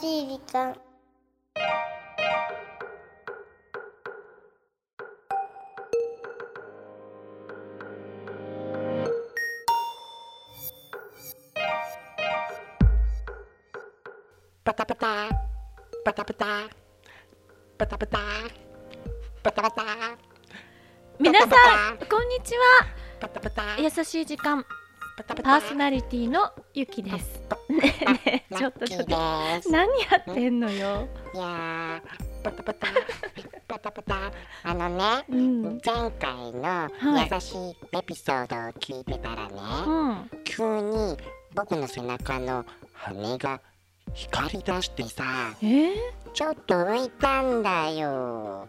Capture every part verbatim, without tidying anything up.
しい時間。パタパタパタパタパタパタパタパタ。皆さんこんにちは。パタパタ優しい時間パーソナリティのゆきです。ねねちょっとちょっと何やってんのよ。いやパタパタパタパタあのね、うん、前回の優しいエピソードを聞いてたらね、はい、急に僕の背中の羽が光り出してさ、えー、ちょっと浮いたんだよ。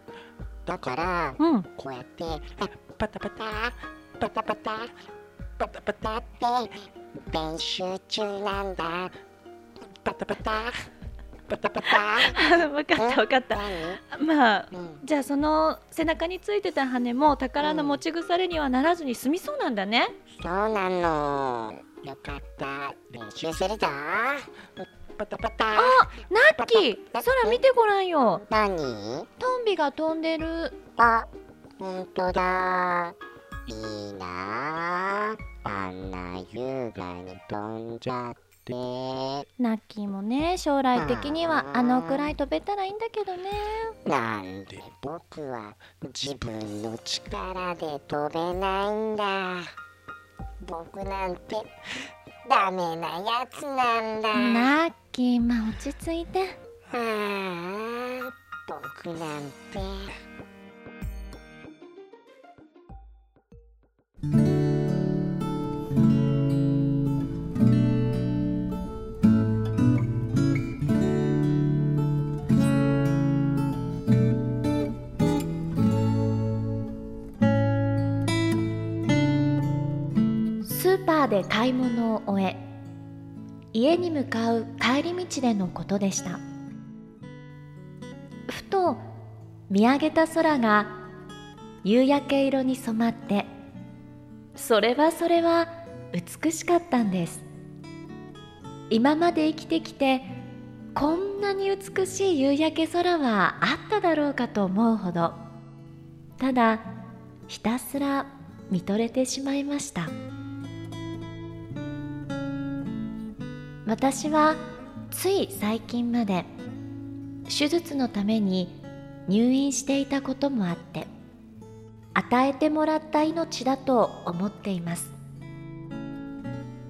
だから、うん、こうやってパタパタパタパタパタパタって練習中なんだ。パタパタパタパタ。分かった分かった。まあ、うん、じゃあその背中についてた羽も宝の持ち腐れにはならずに済みそうなんだね。うん、そうなの。よかった。練習するぞ。パタパタ。あ、ナッキー、空見てごらんよ。何？トンビが飛んでる。あ、ほんとだ。いいなぁ、あんな優雅に飛んじゃって。ナッキーもね、将来的にはあのくらい飛べたらいいんだけどね。なんで僕は自分の力で飛べないんだ。僕なんてダメなやつなんだ。ナッキー、まあ落ち着いて。はぁ、僕なんて。スーパーで買い物を終え、家に向かう帰り道でのことでした。ふと見上げた空が夕焼け色に染まって、それはそれは美しかったんです。今まで生きてきてこんなに美しい夕焼け空はあっただろうかと思うほど、ただひたすら見とれてしまいました。私はつい最近まで手術のために入院していたこともあって、与えてもらった命だと思っています。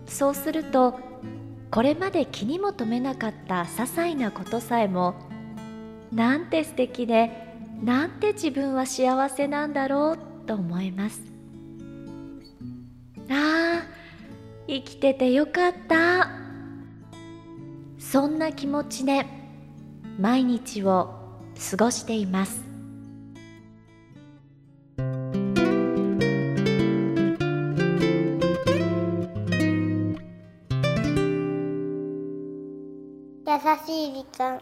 そうするとこれまで気にも留めなかった些細なことさえも、なんて素敵でなんて自分は幸せなんだろうと思います。ああ、生きててよかった。そんな気持ちで毎日を過ごしています。優しい時間。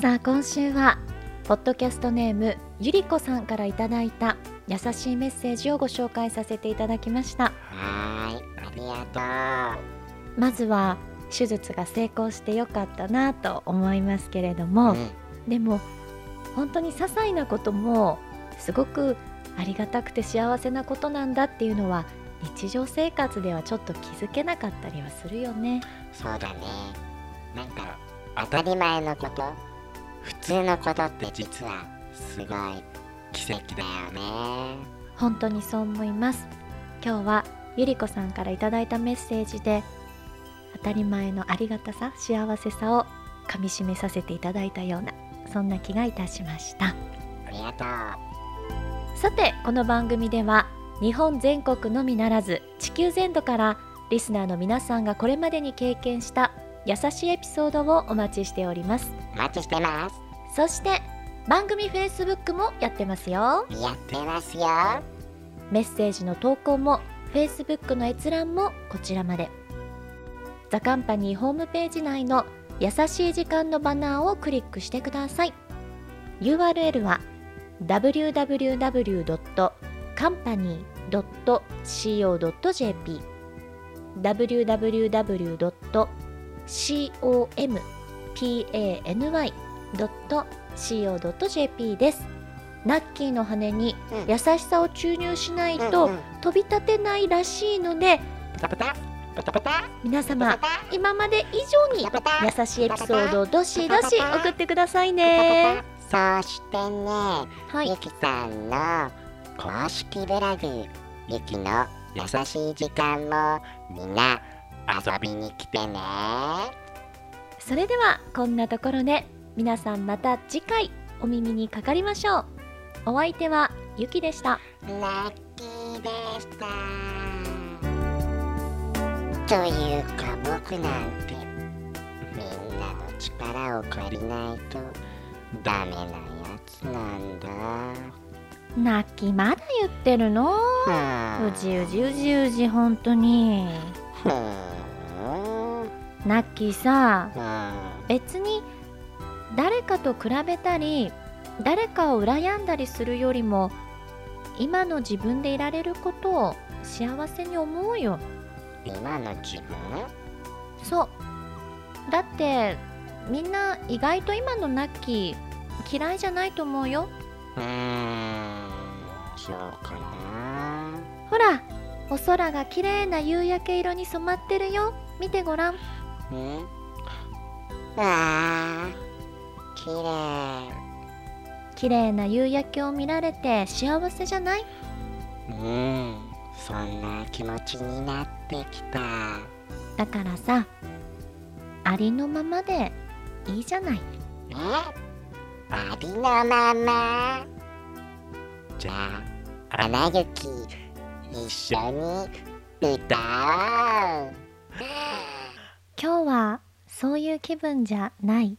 さあ、今週はポッドキャストネームゆりこさんからいただいた優しいメッセージをご紹介させていただきました。はい、ありがとう。まずは手術が成功してよかったなと思いますけれども、うん、でも本当に些細なこともすごくありがたくて幸せなことなんだっていうのは、日常生活ではちょっと気づけなかったりはするよね。そうだね。なんか当たり前のこと、普通のことって実はすごい奇跡だよね。本当にそう思います。今日はゆりこさんからいただいたメッセージで、当たり前のありがたさ、幸せさをかみしめさせていただいたような、そんな気がいたしました。ありがとう。さて、この番組では日本全国のみならず地球全土からリスナーの皆さんがこれまでに経験した優しいエピソードをお待ちしております。お待ちしてます。そして番組 Facebook もやってますよ。やってますよ。メッセージの投稿も Facebook の閲覧もこちらまで。ザ・カンパニーホームページ内の優しい時間のバナーをクリックしてください。 ユーアールエル は ダブリューダブリューダブリュードットカンパニードットシーオードットジェーピー ダブリューダブリューダブリュードットコンパニードットシーオードットジェーピー です。ナッキーの羽に優しさを注入しないと飛び立てないらしいので、皆様今まで以上に優しいエピソードをどしどし送ってくださいね。そしてね、はい、ゆきさんの公式ブログゆきの優しい時間もみんな遊びに来てね。それではこんなところで皆さんまた次回お耳にかかりましょう。お相手はゆきでした。ラッキーでした。というか僕なんてみんなの力を借りないとダメなやつなんだ。泣きまだ言ってるの？うじうじうじうじ本当に。ナッキーさ、別に誰かと比べたり誰かを羨んだりするよりも今の自分でいられることを幸せに思うよ。今の自分？そう。だってみんな意外と今のナッキー嫌いじゃないと思うよ。うーん、そうかな。ほら、お空が綺麗な夕焼け色に染まってるよ。見てごらん。ん？あー、綺麗。綺麗な夕焼けを見られて幸せじゃない？うん。そんな気持ちになってきた。だからさ、ありのままでいいじゃない。え？ありのまま？じゃあ、アナ雪一緒に歌おう。今日はそういう気分じゃない。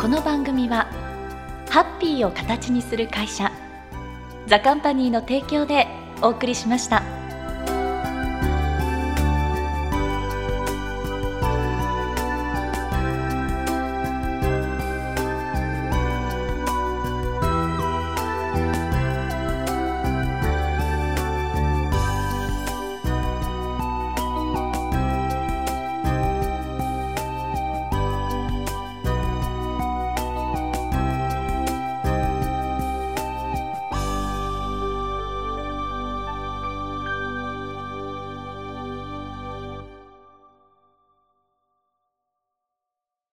この番組はハッピーを形にする会社ザ・カンパニーの提供でお送りしました。